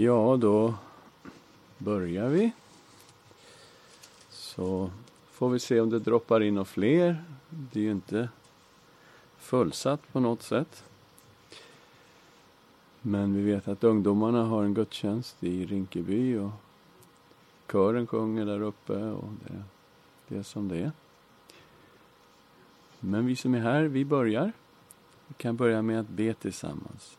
Ja, då börjar vi. Så får vi se om det droppar in och fler. Det är ju inte fullsatt på något sätt. Men vi vet att ungdomarna har en gudstjänst i Rinkeby och kören sjunger där uppe och det är som det är. Men vi som är här, vi börjar. Vi kan börja med att be tillsammans.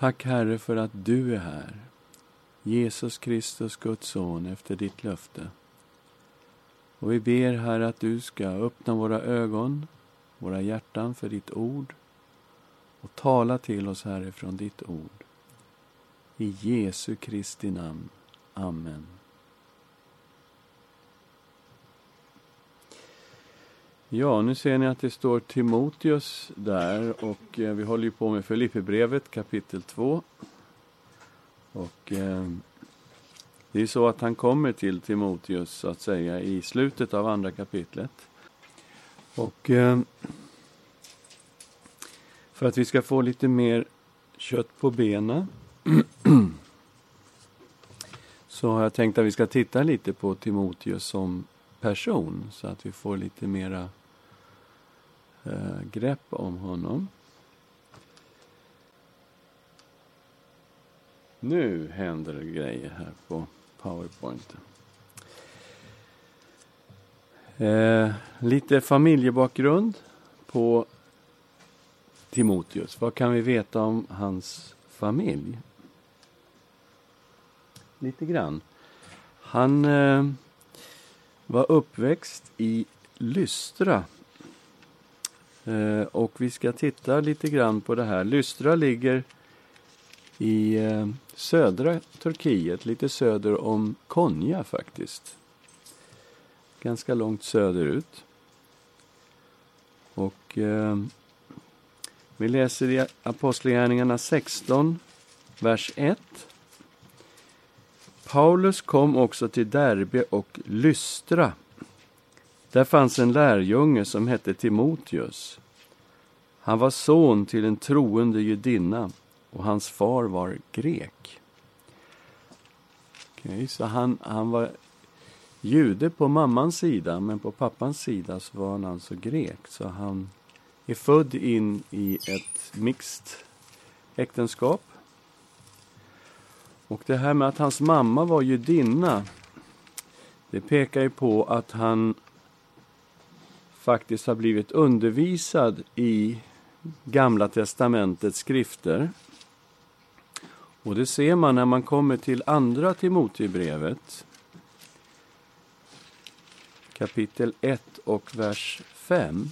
Tack Herre för att du är här. Jesus Kristus, Guds son, efter ditt löfte. Och vi ber Herre att du ska öppna våra ögon, våra hjärtan för ditt ord. Och tala till oss Herre från ditt ord. I Jesu Kristi namn. Amen. Ja, nu ser ni att det står Timoteus där och vi håller ju på med Filippibrevet kapitel 2. Och det är så att han kommer till Timoteus så att säga i slutet av andra kapitlet. Och för att vi ska få lite mer kött på benen så har jag tänkt att vi ska titta lite på Timoteus som person så att vi får lite mera grepp om honom. Nu händer det grejer här på PowerPointen. Lite familjebakgrund på Timoteus. Vad kan vi veta om hans familj? Lite grann. Han var uppväxt i Lystra. Och vi ska titta lite grann på det här. Lystra ligger i södra Turkiet, lite söder om Konya faktiskt. Ganska långt söderut. Och vi läser i Apostlegärningarna 16, vers 1. Paulus kom också till Derbe och Lystra. Där fanns en lärjunge som hette Timoteus. Han var son till en troende judinna och hans far var grek. Okej, så han var jude på mammans sida, men på pappans sida så var han alltså grek. Så han är född in i ett mixt äktenskap. Och det här med att hans mamma var judinna, det pekar ju på att han faktiskt har blivit undervisad i Gamla testamentets skrifter. Och det ser man när man kommer till Andra Timoteusbrevet, kapitel 1 och vers 5.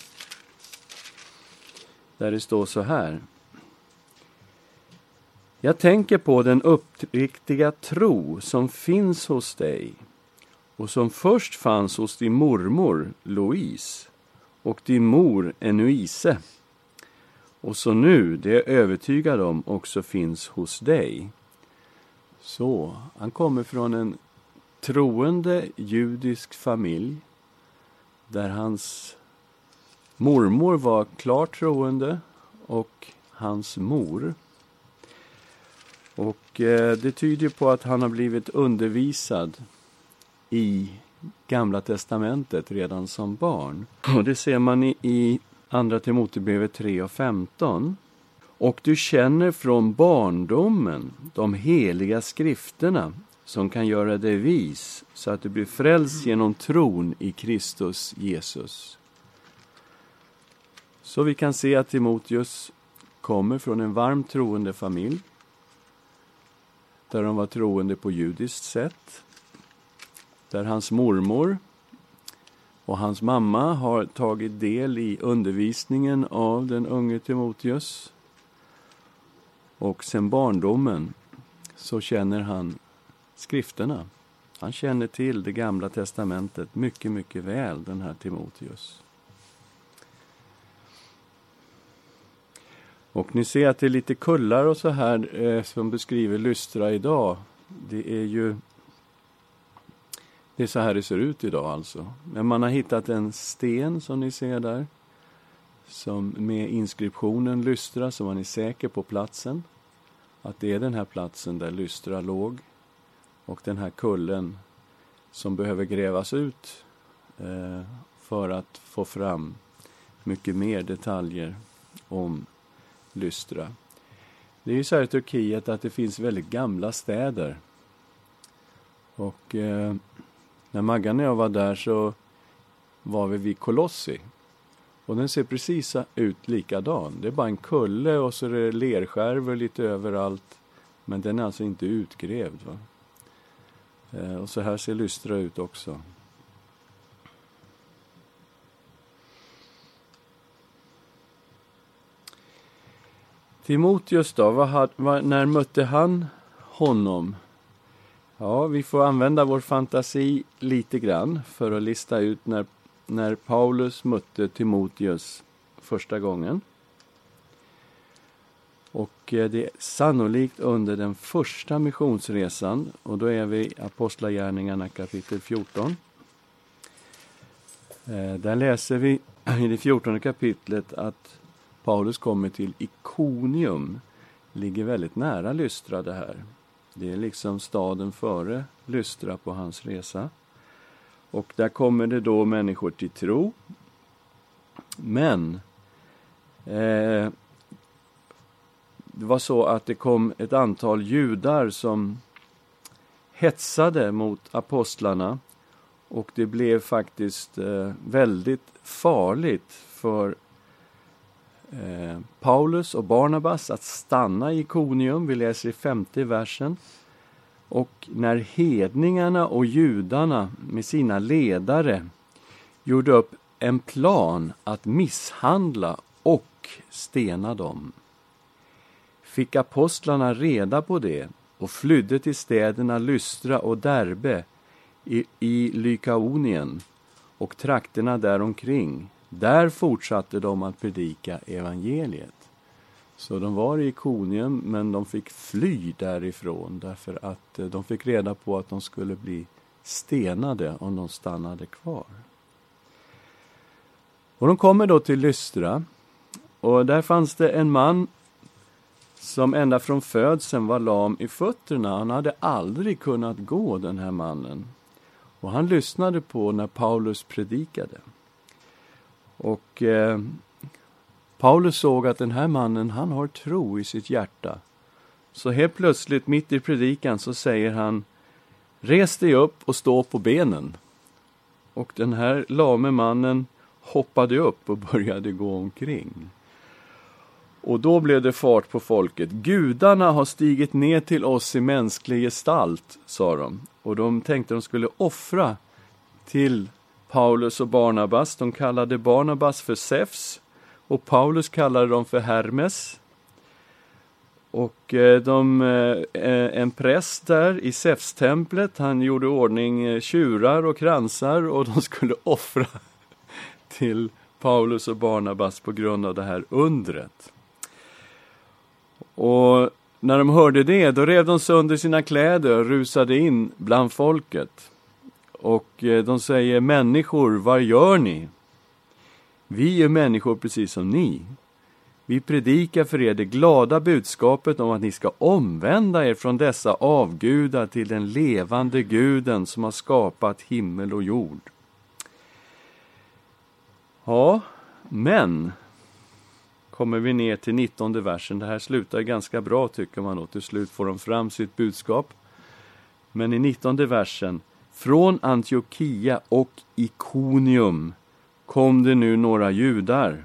Där det står så här. Jag tänker på den uppriktiga tro som finns hos dig och som först fanns hos din mormor Louise och din mor Eunice och så nu, det är övertygad om, också finns hos dig. Så, han kommer från en troende judisk familj där hans mormor var klart troende och hans mor. Och det tyder på att han har blivit undervisad i Gamla testamentet redan som barn. Och det ser man i Andra Timoteusbrevet 3 och 15. Och du känner från barndomen de heliga skrifterna som kan göra dig vis så att du blir frälst genom tron i Kristus Jesus. Så vi kan se att Timoteus kommer från en varm troende familj. Där de var troende på judiskt sätt. Där hans mormor och hans mamma har tagit del i undervisningen av den unge Timoteus. Och sen barndomen så känner han skrifterna. Han känner till det Gamla testamentet mycket, mycket väl, den här Timoteus. Och ni ser att det är lite kullar och så här som beskriver Lystra idag. Det är ju det är så här det ser ut idag alltså. Men man har hittat en sten som ni ser där. Som med inskriptionen Lystra så man är säker på platsen. att det är den här platsen där Lystra låg och den här kullen som behöver grävas ut för att få fram mycket mer detaljer om Lystra. Det är ju så här i Turkiet att det finns väldigt gamla städer. Och när Maggan och jag var där så var vi vid Kolossi. Och den ser precis ut likadan. Det är bara en kulle och så är det lerskärvor lite överallt. Men den är alltså inte utgrävd, va? Och så här ser Lystra ut också. Timoteus då, när mötte han honom? Ja, vi får använda vår fantasi lite grann för att lista ut när Paulus mötte Timoteus första gången. Och det är sannolikt under den första missionsresan, och då är vi i Apostlegärningarna kapitel 14. Där läser vi i det 14:e kapitlet att Paulus kommer till Ikonium, ligger väldigt nära Lystra det här. Det är liksom staden före Lystra på hans resa. Och där kommer det då människor till tro. Men det var så att det kom ett antal judar som hetsade mot apostlarna. Och det blev faktiskt väldigt farligt för Paulus och Barnabas att stanna i Ikonium. Vi läser i 50 versen. Och när hedningarna och judarna med sina ledare gjorde upp en plan att misshandla och stena dem, fick apostlarna reda på det och flydde till städerna Lystra och Derbe i Lykaonien och trakterna däromkring. Där fortsatte de att predika evangeliet. Så de var i Ikonium, men de fick fly därifrån därför att de fick reda på att de skulle bli stenade om de stannade kvar. Och de kommer då till Lystra, och där fanns det en man som ända från födseln var lam i fötterna. Han hade aldrig kunnat gå, den här mannen. Och han lyssnade på när Paulus predikade. Och Paulus såg att den här mannen, han har tro i sitt hjärta. Så helt plötsligt mitt i predikan så säger han: "Res dig upp och stå på benen." Och den här lame mannen hoppade upp och började gå omkring. Och då blev det fart på folket. "Gudarna har stigit ner till oss i mänsklig gestalt", sa de. Och de tänkte de skulle offra till Paulus och Barnabas. De kallade Barnabas för Zeus och Paulus kallade dem för Hermes. Och en präst där i Zeus-templet, han gjorde ordning tjurar och kransar, och de skulle offra till Paulus och Barnabas på grund av det här undret. Och när de hörde det, då rev de sönder sina kläder och rusade in bland folket. Och de säger: "Människor, vad gör ni? Vi är människor precis som ni. Vi predikar för er det glada budskapet om att ni ska omvända er från dessa avgudar till den levande guden som har skapat himmel och jord." Ja, men kommer vi ner till 19:e versen. Det här slutar ganska bra, tycker man, och till slut får de fram sitt budskap. Men i 19:e versen: "Från Antiochia och Ikonium kom det nu några judar.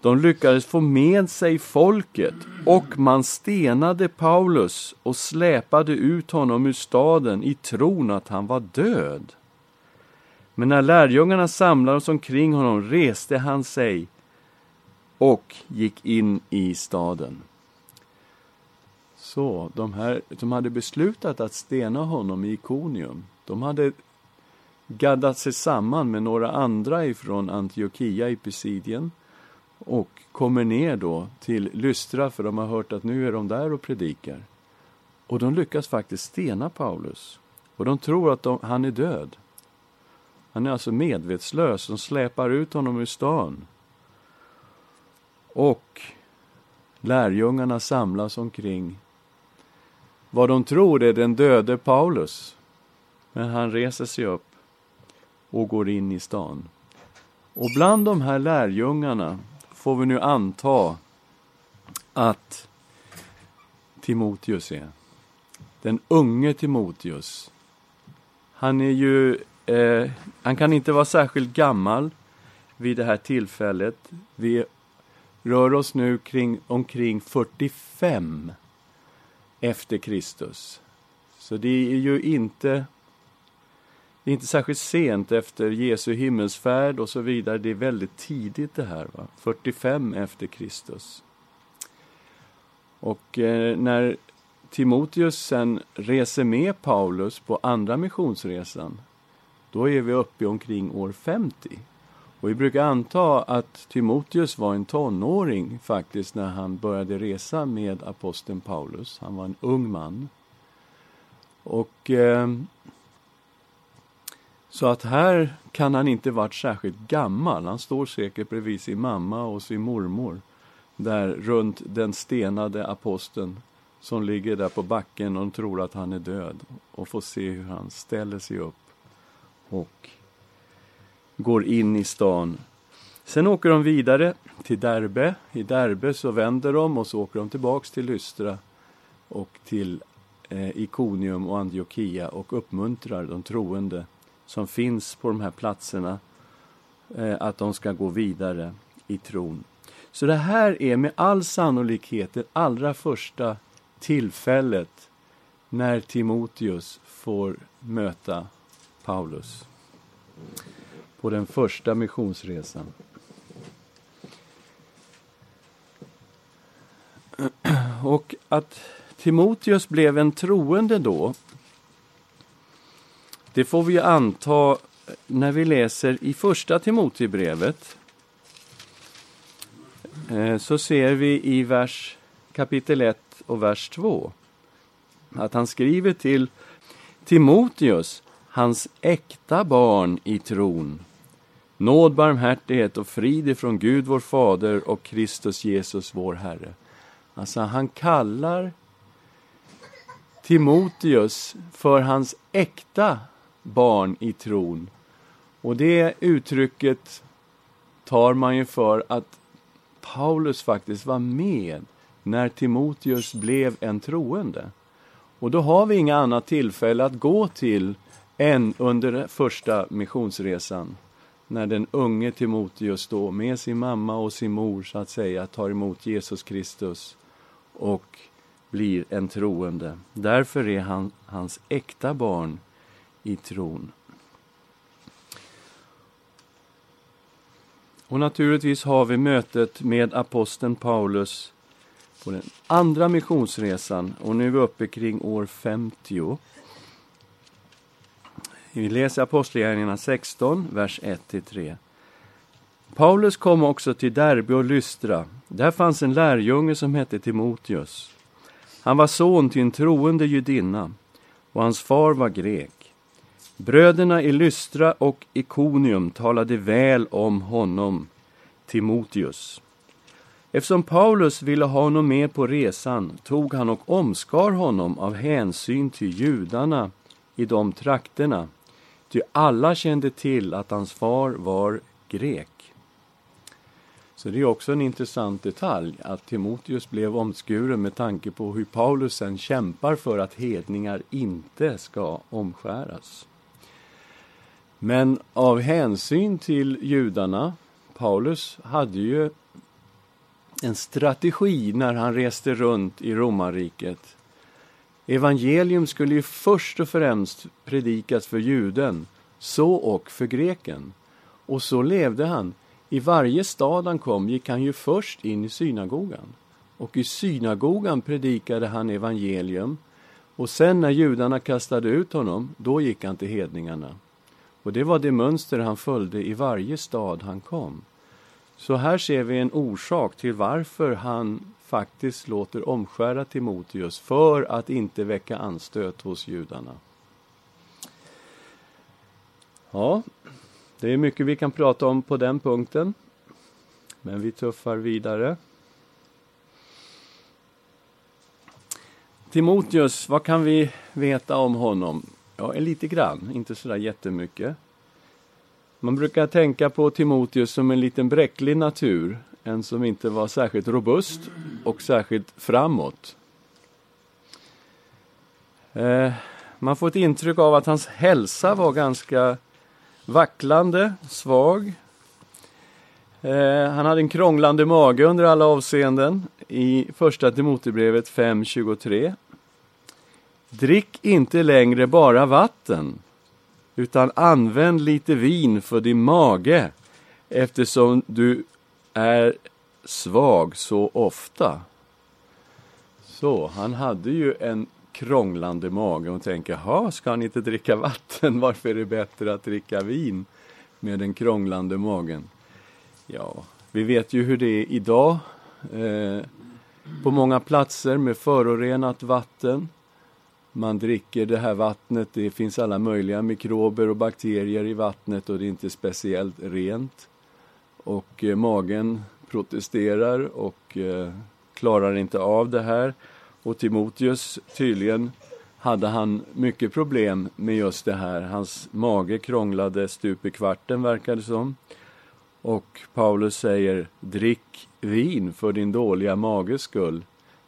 De lyckades få med sig folket, och man stenade Paulus och släpade ut honom ur staden i tron att han var död. Men när lärjungarna samlades omkring honom reste han sig och gick in i staden." Så de hade beslutat att stena honom i Ikonium. De hade gaddat sig samman med några andra ifrån Antiochia i Pisidien och kommer ner då till Lystra, för de har hört att nu är de där och predikar. Och de lyckas faktiskt stena Paulus, och de tror att han är död. Han är alltså medvetslös. De släpar ut honom ur stan. Och lärjungarna samlas omkring vad de tror är den döde Paulus. Men han reser sig upp och går in i stan. Och bland de här lärjungarna får vi nu anta att Timoteus är. Den unge Timoteus. Han är ju... han kan inte vara särskilt gammal vid det här tillfället. Vi rör oss nu omkring 45 efter Kristus. Så det är ju inte särskilt sent efter Jesu himmelsfärd och så vidare. Det är väldigt tidigt det här, va? 45 efter Kristus. Och när Timoteus sen reser med Paulus på andra missionsresan, då är vi uppe omkring år 50. Och vi brukar anta att Timoteus var en tonåring faktiskt när han började resa med aposteln Paulus. Han var en ung man. Och så att här kan han inte varit särskilt gammal. Han står säkert bredvid sin mamma och sin mormor där runt den stenade aposteln som ligger där på backen och tror att han är död. Och får se hur han ställer sig upp och går in i stan. Sen åker de vidare till Derbe. I Derbe så vänder de och så åker de tillbaks till Lystra och till Ikonium och Antiochia och uppmuntrar de troende som finns på de här platserna att de ska gå vidare i tron. Så det här är med all sannolikhet det allra första tillfället när Timoteus får möta Paulus på den första missionsresan. Och att Timoteus blev en troende då, det får vi anta när vi läser i Första Timoteusbrevet. Så ser vi i vers kapitel 1 och vers 2 att han skriver till Timoteus, hans äkta barn i tron. Nåd, barmhärtighet och frid ifrån Gud vår Fader och Kristus Jesus vår Herre. Alltså han kallar Timoteus för hans äkta barn i tron. Och det uttrycket tar man ju för att Paulus faktiskt var med när Timoteus blev en troende. Och då har vi inga annat tillfälle att gå till än under första missionsresan, när den unge Timoteus då med sin mamma och sin mor så att säga tar emot Jesus Kristus och blir en troende. Därför är han hans äkta barn i tron. Och naturligtvis har vi mötet med aposteln Paulus på den andra missionsresan, och nu är vi uppe kring år 50. Vi läser Apostlegärningarna 16, vers 1-3. Paulus kom också till Derbe och Lystra. Där fanns en lärjunge som hette Timoteus. Han var son till en troende judinna, och hans far var grek. Bröderna i Lystra och Ikonium talade väl om honom, Timoteus. Eftersom Paulus ville ha honom med på resan tog han och omskar honom av hänsyn till judarna i de trakterna. Ty alla kände till att hans far var grek. Så det är också en intressant detalj att Timoteus blev omskuren med tanke på hur Paulus sen kämpar för att hedningar inte ska omskäras. Men av hänsyn till judarna, Paulus hade ju en strategi när han reste runt i romarriket. Evangelium skulle ju först och främst predikas för juden, så och för greken. Och så levde han. I varje stad han kom gick han ju först in i synagogan. Och i synagogan predikade han evangelium. Och sen när judarna kastade ut honom, då gick han till hedningarna. Och det var det mönster han följde i varje stad han kom. Så här ser vi en orsak till varför han faktiskt låter omskära Timoteus, för att inte väcka anstöt hos judarna. Ja, det är mycket vi kan prata om på den punkten, men vi tuffar vidare. Timoteus, vad kan vi veta om honom? Ja, lite grann, inte sådär jättemycket. Man brukar tänka på Timoteus som en liten bräcklig natur, en som inte var särskilt robust och särskilt framåt. Man får ett intryck av att hans hälsa var ganska vacklande, svag. Han hade en krånglande mage under alla avseenden i Första Timoteusbrevet 5:23. Drick inte längre bara vatten, utan använd lite vin för din mage, eftersom du är svag så ofta. Så, han hade ju en krånglande mage och tänker, ha, ska han inte dricka vatten? Varför är det bättre att dricka vin med den krånglande magen? Ja, vi vet ju hur det är idag på många platser med förorenat vatten. Man dricker det här vattnet, det finns alla möjliga mikrober och bakterier i vattnet och det är inte speciellt rent. Och magen protesterar och klarar inte av det här. Och Timoteus, tydligen hade han mycket problem med just det här. Hans mage krånglade stup i kvarten, verkade som. Och Paulus säger, drick vin för din dåliga mages skull.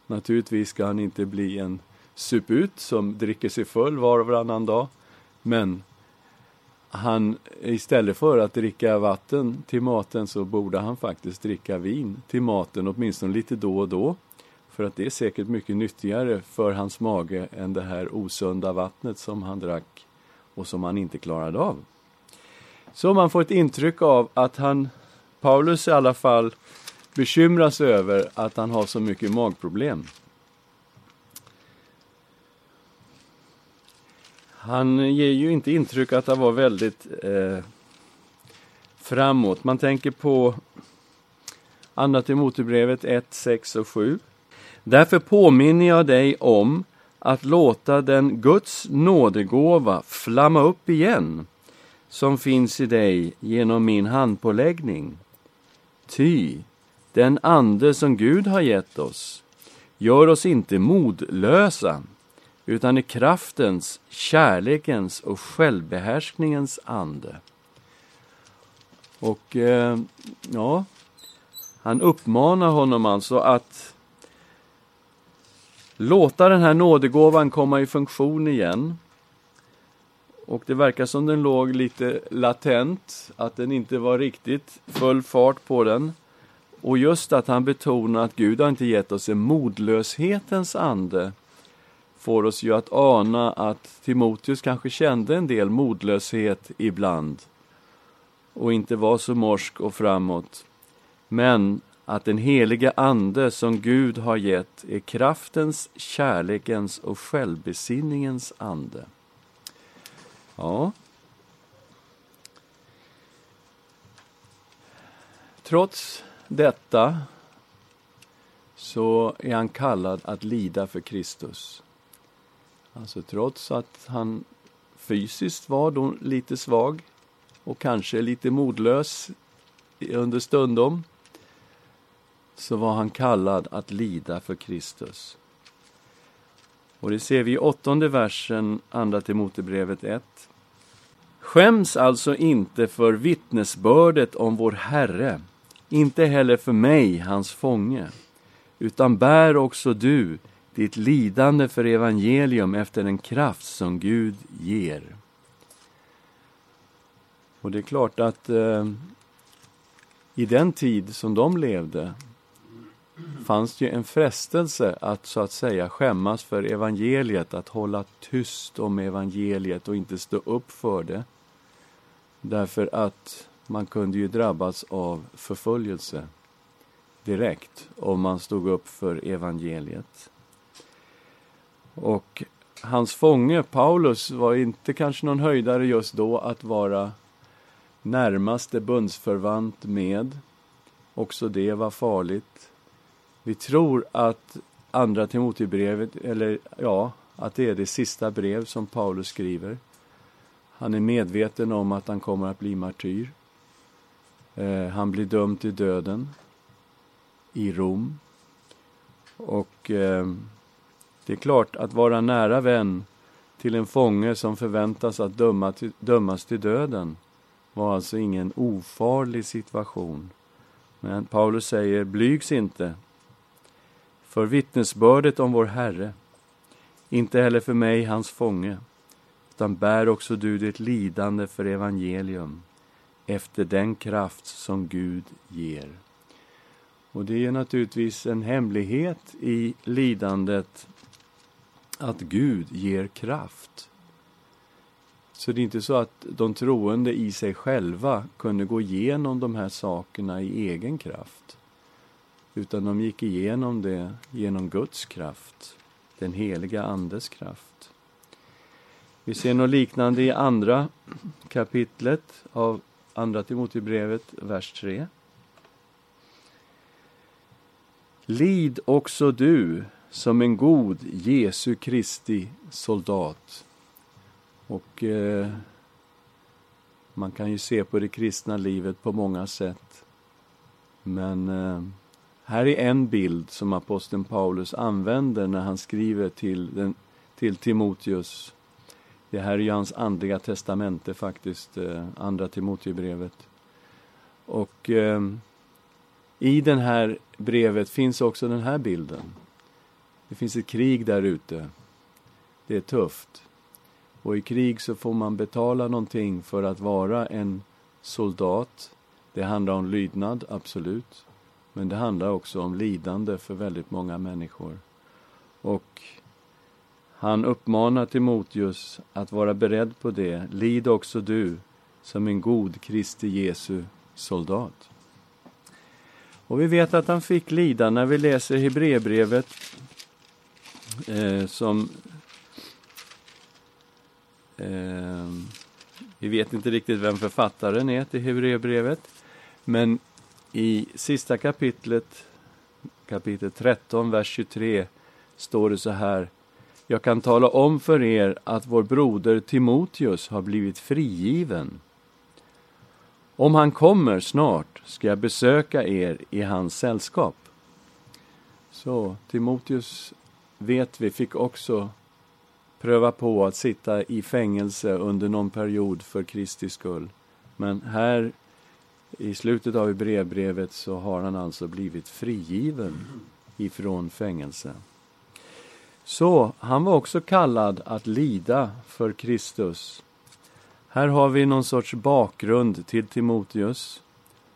Naturligtvis ska han inte bli en suput som dricker sig full var och varannan dag. Men han, istället för att dricka vatten till maten, så borde han faktiskt dricka vin till maten, åtminstone lite då och då. För att det är säkert mycket nyttigare för hans mage än det här osunda vattnet som han drack och som han inte klarade av. Så man får ett intryck av att han, Paulus i alla fall, bekymras över att han har så mycket magproblem. Han ger ju inte intryck att han var väldigt framåt. Man tänker på Andra Timoteusbrevet 1:6-7. Därför påminner jag dig om att låta den Guds nådegåva flamma upp igen, som finns i dig genom min handpåläggning. Ty, den ande som Gud har gett oss, gör oss inte modlösa, utan i kraftens, kärlekens och självbehärskningens ande. Och ja, han uppmanar honom alltså att låta den här nådegåvan komma i funktion igen. Och det verkar som den låg lite latent, att den inte var riktigt full fart på den. Och just att han betonar att Gud har inte gett oss en modlöshetens ande, får oss ju att ana att Timoteus kanske kände en del modlöshet ibland och inte var så morsk och framåt. Men att den heliga ande som Gud har gett är kraftens, kärlekens och självbesinningens ande. Ja. Trots detta så är han kallad att lida för Kristus. Alltså trots att han fysiskt var då lite svag och kanske lite modlös under stundom, så var han kallad att lida för Kristus. Och det ser vi i 8:e versen, 2 Timoteusbrevet 1. Skäms alltså inte för vittnesbördet om vår Herre, inte heller för mig, hans fånge, utan bär också du ditt lidande för evangelium efter den kraft som Gud ger. Och det är klart att i den tid som de levde fanns det ju en frestelse att så att säga skämmas för evangeliet, att hålla tyst om evangeliet och inte stå upp för det. Därför att man kunde ju drabbas av förföljelse direkt om man stod upp för evangeliet. Och hans fånge Paulus var inte kanske någon höjdare just då att vara närmaste bundsförvant med. Också det var farligt. Vi tror att Andra Timoteusbrevet, eller ja, att det är det sista brev som Paulus skriver. Han är medveten om att han kommer att bli martyr. Han blir dömd till döden i Rom. Och Det är klart att vara nära vän till en fånge som förväntas att dömas till döden var alltså ingen ofarlig situation. Men Paulus säger, blygs inte för vittnesbördet om vår Herre, inte heller för mig hans fånge, utan bär också du ditt lidande för evangelium efter den kraft som Gud ger. Och det är naturligtvis en hemlighet i lidandet att Gud ger kraft. Så det är inte så att de troende i sig själva kunde gå igenom de här sakerna i egen kraft, utan de gick igenom det genom Guds kraft, den heliga Andes kraft. Vi ser något liknande i andra kapitlet av Andra Timoteusbrevet, vers 3. Lid också du som en god Jesu Kristi soldat. Och man kan ju se på det kristna livet på många sätt. Men här är en bild som aposteln Paulus använder när han skriver till Timoteus. Det här är ju hans andliga testamente faktiskt, Andra Timoteusbrevet. Och i den här brevet finns också den här bilden. Det finns ett krig där ute. Det är tufft. Och i krig så får man betala någonting för att vara en soldat. Det handlar om lydnad, absolut. Men det handlar också om lidande för väldigt många människor. Och han uppmanar Timoteus att vara beredd på det. Lid också du som en god Kristi Jesu soldat. Och vi vet att han fick lida när vi läser Hebreerbrevet vi vet inte riktigt vem författaren är till Hebreerbrevet, men i sista kapitel 13, vers 23 står det så här: jag kan tala om för er att vår broder Timoteus har blivit frigiven. Om han kommer snart ska jag besöka er i hans sällskap. Så Timoteus, vet vi, fick också pröva på att sitta i fängelse under någon period för Kristi skull. Men här i slutet av Hebreerbrevet så har han alltså blivit frigiven ifrån fängelse. Så han var också kallad att lida för Kristus. Här har vi någon sorts bakgrund till Timoteus.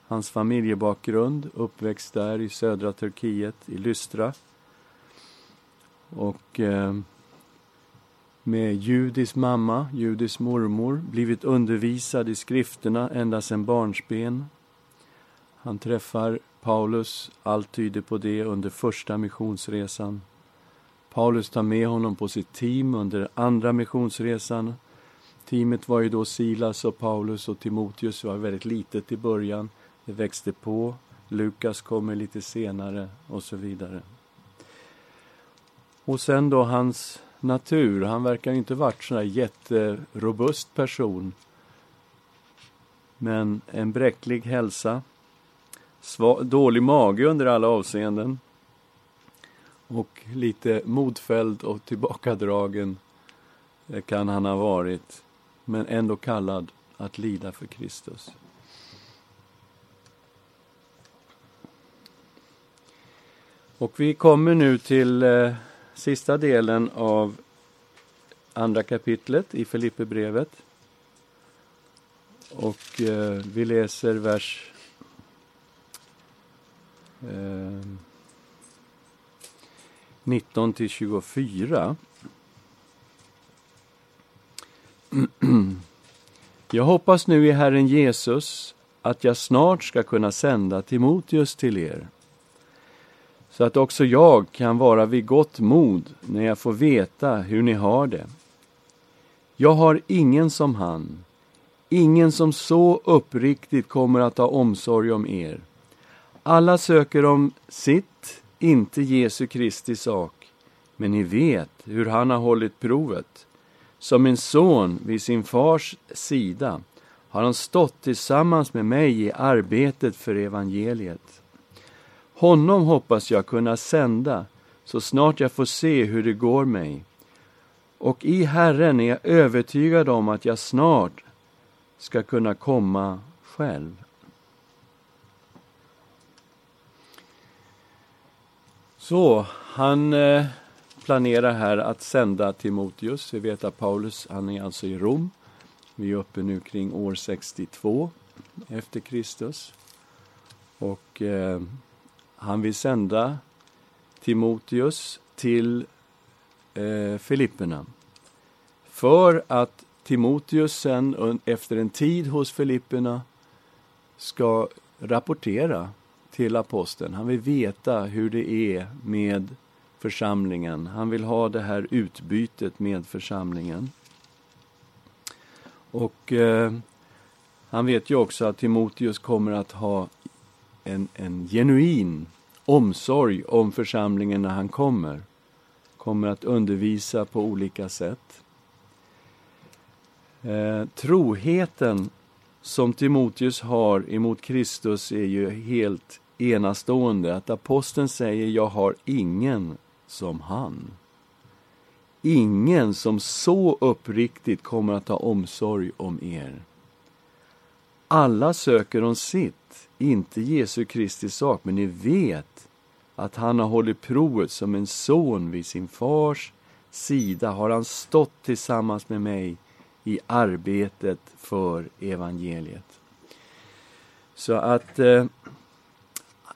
Hans familjebakgrund, uppväxt där i södra Turkiet, i Lystra. Och med judisk mamma, judisk mormor, blivit undervisad i skrifterna ända sedan barnsben. Han träffar Paulus, allt tyder på det, under första missionsresan. Paulus tar med honom på sitt team under andra missionsresan. Teamet var ju då Silas och Paulus, och Timoteus var väldigt litet i början. Det växte på, Lukas kommer lite senare och så vidare. Och sen då hans natur, han verkar inte varit sån här jätterobust person. Men en bräcklig hälsa, dålig mage under alla avseenden och lite modfälld och tillbakadragen kan han ha varit, men ändå kallad att lida för Kristus. Och vi kommer nu till sista delen av andra kapitlet i Filippibrevet. Och vi läser vers 19-24. Jag hoppas nu i Herren Jesus att jag snart ska kunna sända Timoteus till er, så att också jag kan vara vid gott mod när jag får veta hur ni har det. Jag har ingen som han, ingen som så uppriktigt kommer att ha omsorg om er. Alla söker om sitt, inte Jesu Kristi sak, men ni vet hur han har hållit provet. Som en son vid sin fars sida har han stått tillsammans med mig i arbetet för evangeliet. Honom hoppas jag kunna sända så snart jag får se hur det går mig. Och i Herren är jag övertygad om att jag snart ska kunna komma själv. Så han planerar här att sända Timoteus. Vi vet att Paulus, han är alltså i Rom. Vi är uppe nu kring år 62 efter Kristus. Och han vill sända Timoteus till Filipperna. För att Timoteus sen efter en tid hos Filipperna ska rapportera till aposteln. Han vill veta hur det är med församlingen. Han vill ha det här utbytet med församlingen. Och han vet ju också att Timoteus kommer att ha en genuin omsorg om församlingen när han kommer att undervisa på olika sätt. Troheten som Timoteus har emot Kristus är ju helt enastående. Att aposteln säger, jag har ingen som han. Ingen som så uppriktigt kommer att ta omsorg om er. Alla söker om sitt, inte Jesu Kristi sak, men ni vet att han har hållit provet som en son vid sin fars sida. Har han stått tillsammans med mig i arbetet för evangeliet. Så att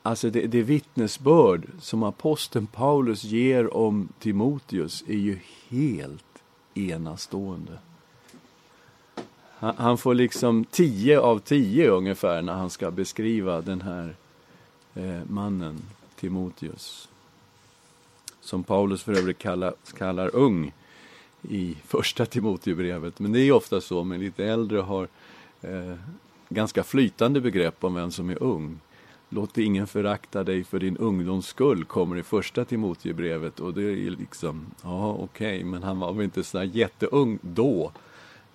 alltså det vittnesbörd som aposteln Paulus ger om Timoteus är ju helt enastående. Han får liksom 10 av 10 ungefär när han ska beskriva den här mannen Timoteus, som Paulus för övrigt kallar ung i Första Timoteusbrevet. Men det är ofta så, men lite äldre har ganska flytande begrepp om vem som är ung. Låt ingen förakta dig för din ungdoms skull, kommer i Första Timoteusbrevet. Och det är liksom, ja okej, men han var väl inte så här jätteung då.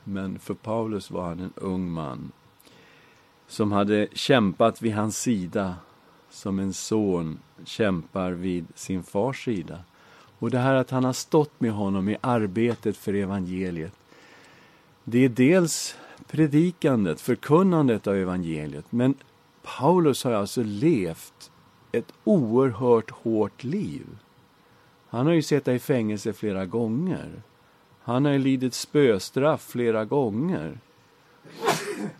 Men för Paulus var han en ung man som hade kämpat vid hans sida som en son kämpar vid sin fars sida. Och det här att han har stått med honom i arbetet för evangeliet. Det är dels predikandet, förkunnandet av evangeliet. Men Paulus har alltså levt ett oerhört hårt liv. Han har ju suttit i fängelse flera gånger. Han har ju lidit spöstraff flera gånger.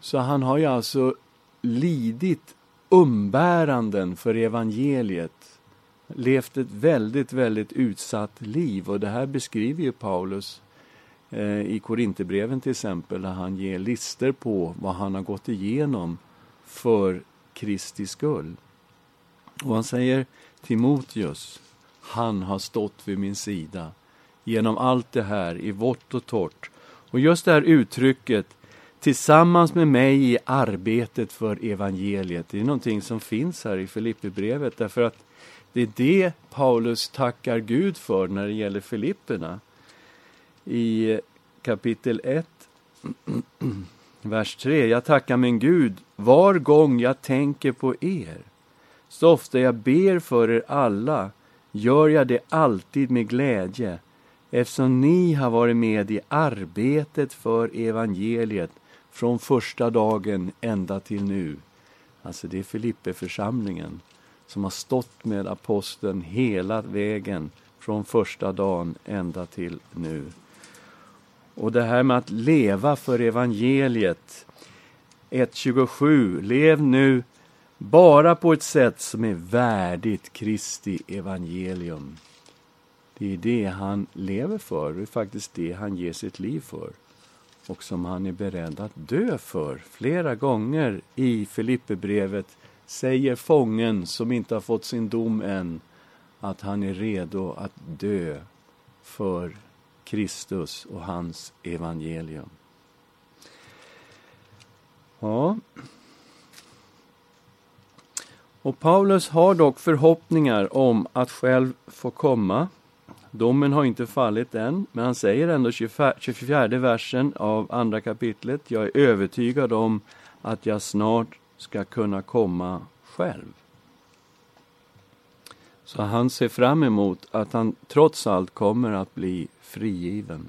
Så han har ju alltså lidit umbäranden för evangeliet. Levt ett väldigt, väldigt utsatt liv. Och det här beskriver ju Paulus i Korinterbreven till exempel. Där han ger lister på vad han har gått igenom för Kristi skull. Och han säger, Timoteus, han har stått vid min sida genom allt det här i vått och torrt. Och just det här uttrycket, tillsammans med mig i arbetet för evangeliet. Det är någonting som finns här i Filippibrevet, därför att det är det Paulus tackar Gud för när det gäller Filipperna. I kapitel 1, vers 3. Jag tackar min Gud var gång jag tänker på er. Så ofta jag ber för er alla gör jag det alltid med glädje. Eftersom ni har varit med i arbetet för evangeliet från första dagen ända till nu. Alltså det är Filippeförsamlingen som har stått med aposteln hela vägen från första dagen ända till nu. Och det här med att leva för evangeliet. 1:27. Lev nu bara på ett sätt som är värdigt Kristi evangelium. Det är det han lever för. Det är faktiskt det han ger sitt liv för. Och som han är beredd att dö för. Flera gånger i Filippibrevet säger fången som inte har fått sin dom än att han är redo att dö för Kristus och hans evangelium. Ja. Och Paulus har dock förhoppningar om att själv få komma. Domen har inte fallit än, men han säger ändå 24 versen av andra kapitlet. Jag är övertygad om att jag snart ska kunna komma själv. Så han ser fram emot att han trots allt kommer att bli frigiven.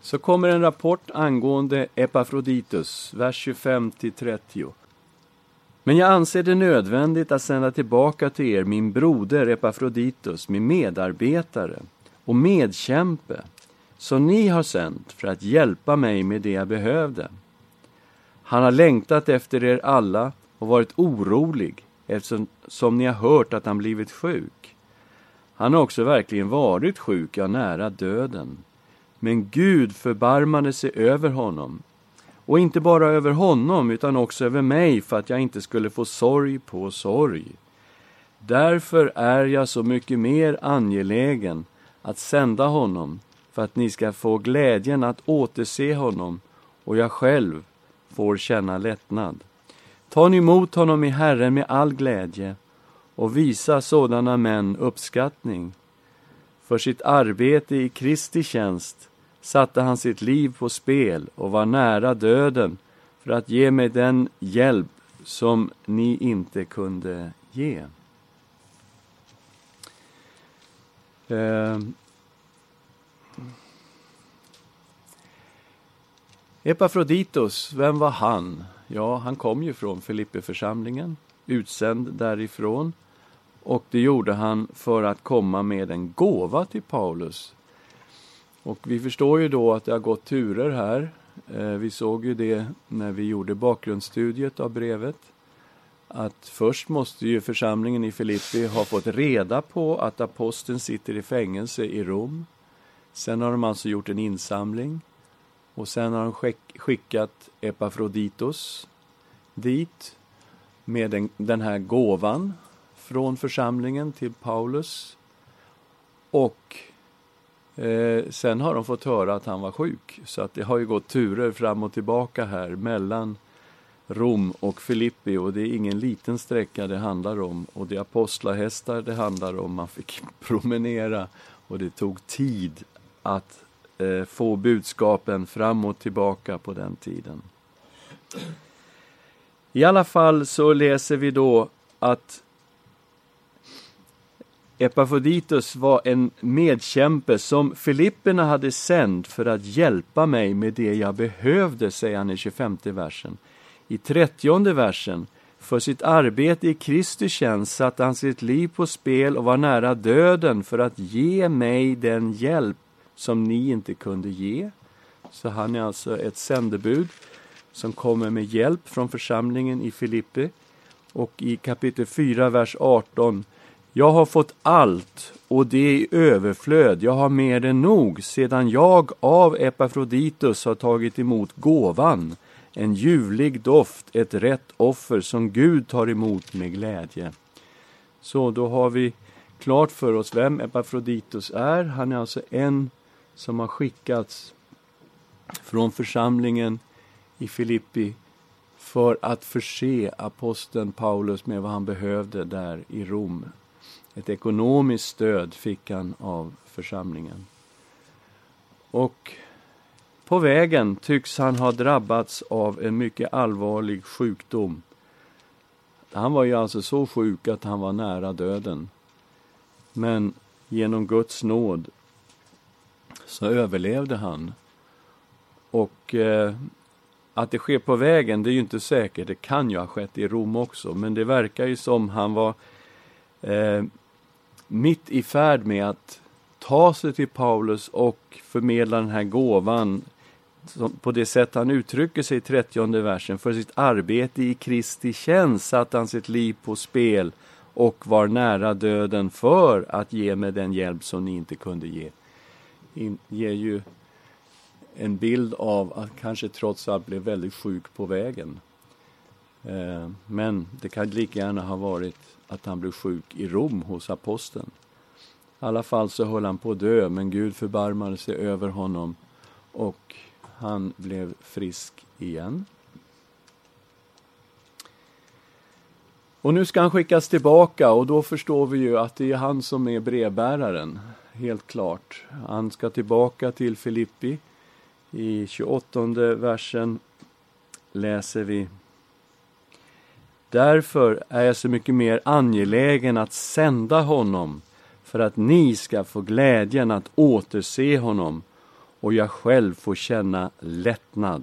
Så kommer en rapport angående Epafroditus, vers 25-30. Men jag anser det nödvändigt att sända tillbaka till er min broder Epafroditus, min medarbetare och medkämpe, som ni har sänt för att hjälpa mig med det jag behövde. Han har längtat efter er alla och varit orolig eftersom ni har hört att han blivit sjuk. Han har också verkligen varit sjuk, ja, nära döden. Men Gud förbarmade sig över honom. Och inte bara över honom utan också över mig för att jag inte skulle få sorg på sorg. Därför är jag så mycket mer angelägen att sända honom för att ni ska få glädjen att återse honom och jag själv får känna lättnad. Ta ni emot honom i Herren med all glädje och visa sådana män uppskattning. För sitt arbete i Kristi tjänst satte han sitt liv på spel och var nära döden för att ge mig den hjälp som ni inte kunde ge. Epafroditus, vem var han? Ja, han kom ju från Filippiförsamlingen, utsänd därifrån. Och det gjorde han för att komma med en gåva till Paulus. Och vi förstår ju då att det har gått turer här. Vi såg ju det när vi gjorde bakgrundsstudiet av brevet. Att först måste ju församlingen i Filippi ha fått reda på att aposteln sitter i fängelse i Rom. Sen har de alltså gjort en insamling. Och sen har de skickat Epafroditus dit med den här gåvan från församlingen till Paulus. Och sen har de fått höra att han var sjuk. Så att det har ju gått turer fram och tillbaka här mellan Rom och Filippi. Och det är ingen liten sträcka det handlar om. Och det är apostlahästar det handlar om. Man fick promenera och det tog tid att få budskapen fram och tillbaka på den tiden. I alla fall så läser vi då att Epafroditus var en medkämpe som Filipperna hade sänt för att hjälpa mig med det jag behövde, säger han i 25:e versen. I 30:e versen, för sitt arbete i Kristi tjänst satte han sitt liv på spel och var nära döden för att ge mig den hjälp som ni inte kunde ge. Så han är alltså ett sändebud som kommer med hjälp från församlingen i Filippi. Och i kapitel 4, vers 18, jag har fått allt och det i överflöd. Jag har mer än nog sedan jag av Epafroditus har tagit emot gåvan. En ljuvlig doft, ett rätt offer som Gud tar emot med glädje. Så då har vi klart för oss vem Epafroditus är. Han är alltså en som har skickats från församlingen i Filippi för att förse aposteln Paulus med vad han behövde där i Rom. Ett ekonomiskt stöd fick han av församlingen. Och på vägen tycks han ha drabbats av en mycket allvarlig sjukdom. Han var ju alltså så sjuk att han var nära döden. Men genom Guds nåd så överlevde han. Och att det sker på vägen, det är ju inte säkert. Det kan ju ha skett i Rom också. Men det verkar ju som han var mitt i färd med att ta sig till Paulus och förmedla den här gåvan på det sätt han uttrycker sig i 30:e versen. För sitt arbete i Kristi tjänst satte han sitt liv på spel och var nära döden för att ge mig den hjälp som ni inte kunde ge. Ger ju en bild av att kanske trots allt blev väldigt sjuk på vägen. Men det kan lika gärna ha varit att han blev sjuk i Rom hos aposteln. I alla fall så höll han på att dö, men Gud förbarmade sig över honom och han blev frisk igen. Och nu ska han skickas tillbaka och då förstår vi ju att det är han som är brevbäraren, helt klart. Han ska tillbaka till Filippi. I 28:e versen läser vi: Därför är jag så mycket mer angelägen att sända honom, för att ni ska få glädjen att återse honom och jag själv får känna lättnad.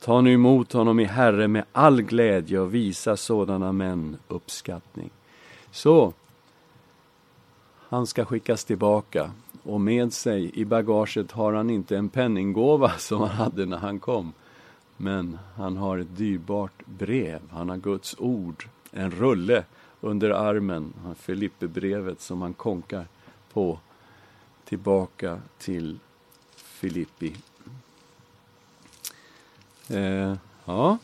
Ta nu emot honom i Herre med all glädje och visa sådana män uppskattning. Så, han ska skickas tillbaka och med sig i bagaget har han inte en penninggåva som han hade när han kom. Men han har ett dyrbart brev, han har Guds ord, en rulle under armen, Filippibrevet som han konkar på tillbaka till Filippi. Ja.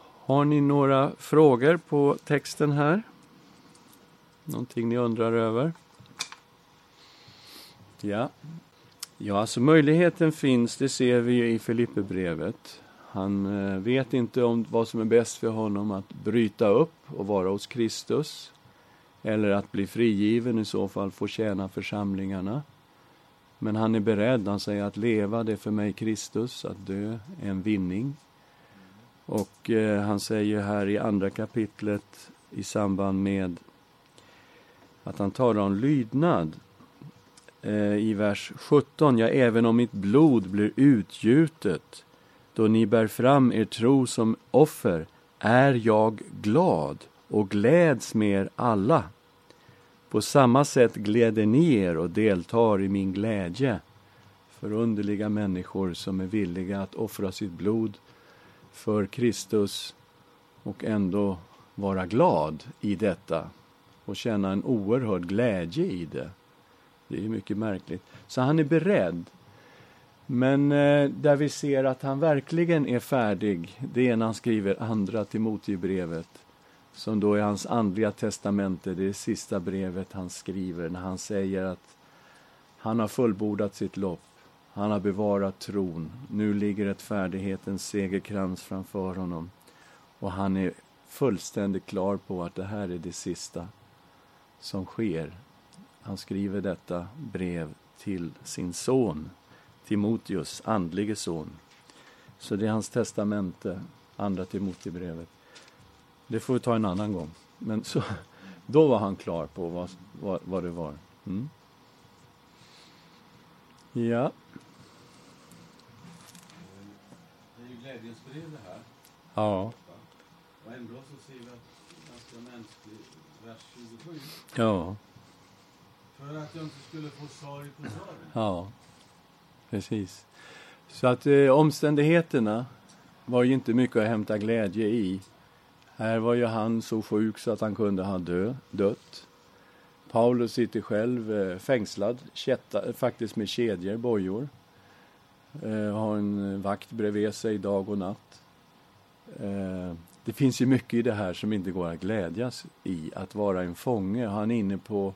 Har ni några frågor på texten här? Någonting ni undrar över? Ja. Ja, alltså möjligheten finns, det ser vi ju i Filippibrevet. Han vet inte om vad som är bäst för honom, att bryta upp och vara hos Kristus. Eller att bli frigiven, i så fall få tjäna församlingarna. Men han är beredd, han säger att leva det är för mig Kristus, att dö är en vinning. Och han säger här i andra kapitlet i samband med att han talar om lydnad. I vers 17, ja även om mitt blod blir utgjutet, då ni bär fram er tro som offer, är jag glad och gläds med er alla. På samma sätt gläder ni er och deltar i min glädje. Förunderliga människor som är villiga att offra sitt blod för Kristus och ändå vara glad i detta och känna en oerhörd glädje i det. Det är mycket märkligt. Så han är beredd. Men där vi ser att han verkligen är färdig, det är när han skriver Andra Timoteusbrevet, som då är hans andliga testamente, det är det sista brevet han skriver, när han säger att han har fullbordat sitt lopp, han har bevarat tron, nu ligger rättfärdighetens segerkrans framför honom och han är fullständigt klar på att det här är det sista som sker. Han skriver detta brev till sin son, Timoteus, andlige son. Så det är hans testamente, Andra Timoteusbrevet. Det får vi ta en annan gång. Men så, då var han klar på vad det var. Mm. Ja. Det är ju glädjens brev det här. Ja. Och ändå så ser vi att ganska mänsklig vers 27. Ja. För att jag inte skulle få sorg på sorg. Ja, precis. Så att omständigheterna var ju inte mycket att hämta glädje i. Här var ju han så sjuk så att han kunde ha dött. Paulus sitter själv fängslad, faktiskt med kedjor, bojor. Har en vakt bredvid sig dag och natt. Det finns ju mycket i det här som inte går att glädjas i. Att vara en fånge, han är inne på...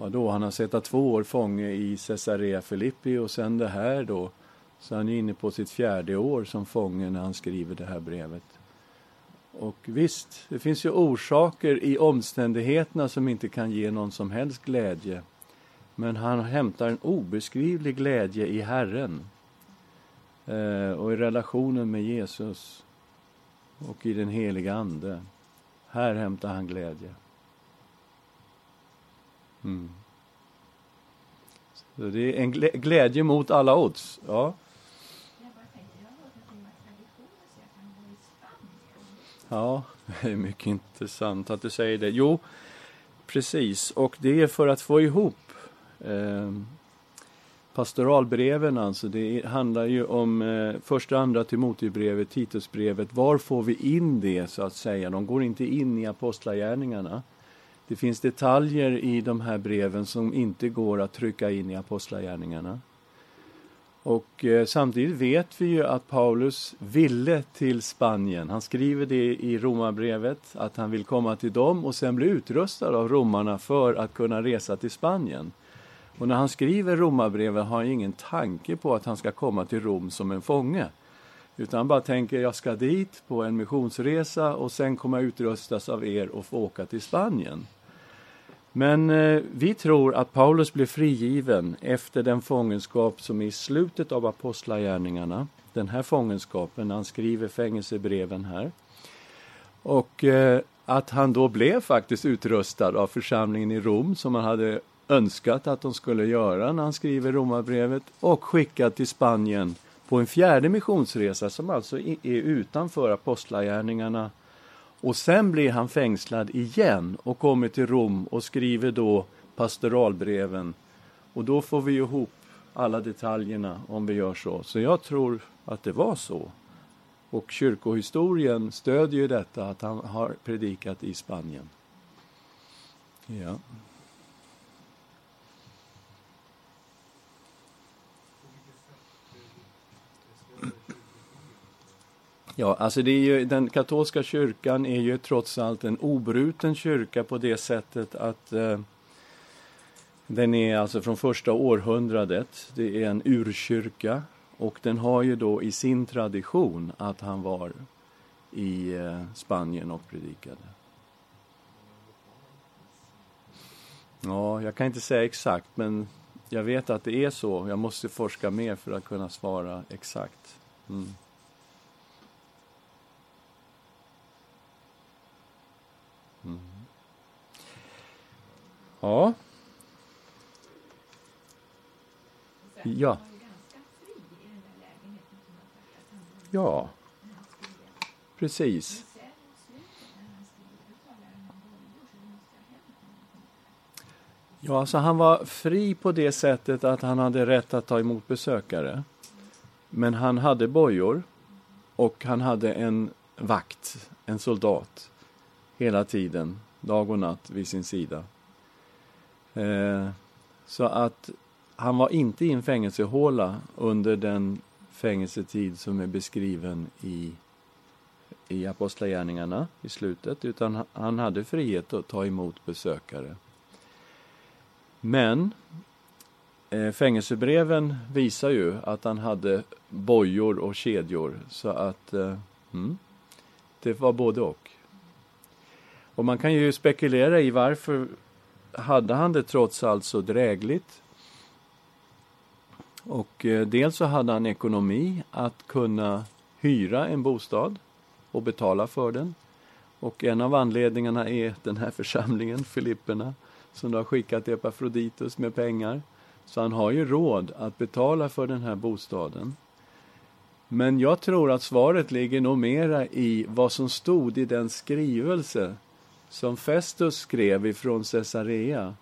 Vadå? Han har suttit 2 år fånge i Caesarea Filippi och sen det här då. Så han är inne på sitt 4:e år som fånge när han skriver det här brevet. Och visst, det finns ju orsaker i omständigheterna som inte kan ge någon som helst glädje. Men han hämtar en obeskrivlig glädje i Herren. Och i relationen med Jesus. Och i den heliga ande. Här hämtar han glädje. Mm. Så det är en glädje mot alla odds. Ja. Jag bara tänkte, jag har hört en massa traditioner så jag kan gå i Spanien. Ja, det är mycket intressant att du säger det. Jo, precis. Och det är för att få ihop pastoralbreven. Alltså det handlar ju om första och andra Timoteusbrevet, Titusbrevet. Var får vi in det så att säga? De går inte in i Apostlegärningarna. Det finns detaljer i de här breven som inte går att trycka in i Apostlagärningarna. Och samtidigt vet vi ju att Paulus ville till Spanien. Han skriver det i Romabrevet att han vill komma till dem och sen bli utrustad av romarna för att kunna resa till Spanien. Och när han skriver Romabrevet har han ingen tanke på att han ska komma till Rom som en fånge. Utan han bara tänker, jag ska dit på en missionsresa och sen kommer jag utrustas av er och få åka till Spanien. Men vi tror att Paulus blev frigiven efter den fångenskap som är i slutet av Apostlagärningarna. Den här fångenskapen, han skriver fängelsebreven här. Och att han då blev faktiskt utrustad av församlingen i Rom som han hade önskat att de skulle göra när han skriver Romabrevet, och skickad till Spanien på en fjärde missionsresa som alltså är utanför Apostlegärningarna. Och sen blir han fängslad igen och kommer till Rom och skriver då pastoralbreven. Och då får vi ihop alla detaljerna om vi gör så. Så jag tror att det var så. Och kyrkohistorien stödjer ju detta att han har predikat i Spanien. Ja. Ja, alltså det är ju, den katolska kyrkan är ju trots allt en obruten kyrka på det sättet att den är alltså från första århundradet. Det är en urkyrka och den har ju då i sin tradition att han var i Spanien och predikade. Ja, jag kan inte säga exakt, men jag vet att det är så. Jag måste forska mer för att kunna svara exakt. Mm. Mm. Ja. Ja. Ja. Precis. Ja, så han var fri på det sättet att han hade rätt att ta emot besökare. Men han hade bojor och han hade en vakt, en soldat hela tiden, dag och natt vid sin sida. Så att han var inte i en fängelsehåla under den fängelsetid som är beskriven i Apostlagärningarna i slutet, utan han hade frihet att ta emot besökare. Men fängelsebreven visar ju att han hade bojor och kedjor, så att det var både och. Och man kan ju spekulera i varför hade han det trots allt så drägligt. Och dels så hade han ekonomi att kunna hyra en bostad och betala för den. Och en av anledningarna är den här församlingen, Filipperna, som har skickat Epafroditus med pengar. Så han har ju råd att betala för den här bostaden. Men jag tror att svaret ligger nog mera i vad som stod i den skrivelse som Festus skrev ifrån Caesarea.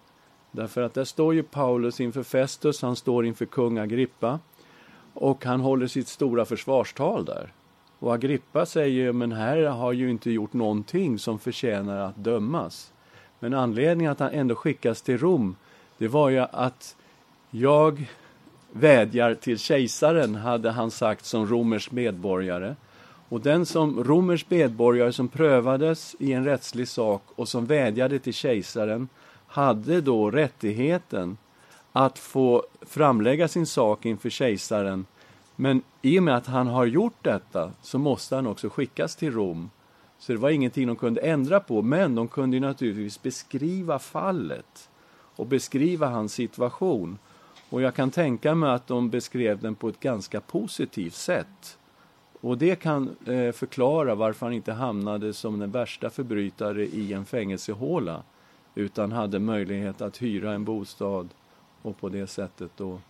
Därför att där står ju Paulus inför Festus, han står inför kung Agrippa och han håller sitt stora försvarstal där. Och Agrippa säger, men här har ju inte gjort någonting som förtjänar att dömas. Men anledningen att han ändå skickas till Rom, det var ju att jag vädjar till kejsaren, hade han sagt som romers medborgare. Och den som romers medborgare som prövades i en rättslig sak och som vädjade till kejsaren hade då rättigheten att få framlägga sin sak inför kejsaren. Men i och med att han har gjort detta så måste han också skickas till Rom. Så det var ingenting de kunde ändra på, men de kunde ju naturligtvis beskriva fallet och beskriva hans situation. Och jag kan tänka mig att de beskrev den på ett ganska positivt sätt. Och det kan förklara varför han inte hamnade som den värsta förbrytare i en fängelsehåla, utan hade möjlighet att hyra en bostad och på det sättet då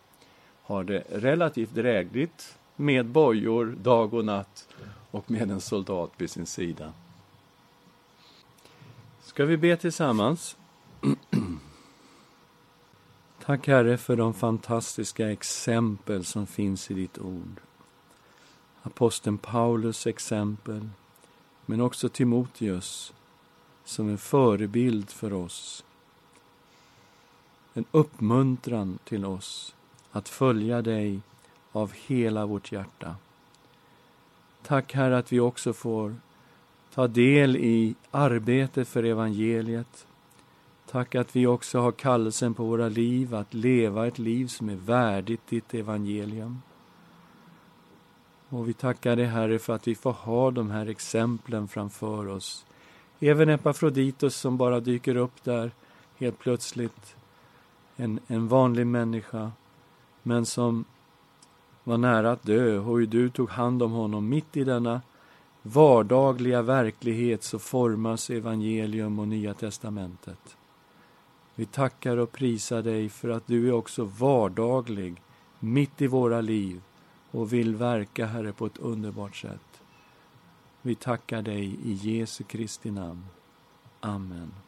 har det relativt drägligt med bojor dag och natt och med en soldat vid sin sida. Ska vi be tillsammans? Tack Herre för de fantastiska exempel som finns i ditt ord. Aposteln Paulus exempel, men också Timoteus som en förebild för oss. En uppmuntran till oss att följa dig av hela vårt hjärta. Tack Herre att vi också får ta del i arbetet för evangeliet. Tack att vi också har kallelsen på våra liv att leva ett liv som är värdigt ditt evangelium. Och vi tackar dig Herre för att vi får ha de här exemplen framför oss. Även Epafroditus som bara dyker upp där helt plötsligt, en vanlig människa, men som var nära att dö och du tog hand om honom mitt i denna vardagliga verklighet så formas evangelium och Nya testamentet. Vi tackar och prisar dig för att du är också vardaglig mitt i våra liv och vill verka, Herre, på ett underbart sätt. Vi tackar dig i Jesu Kristi namn. Amen.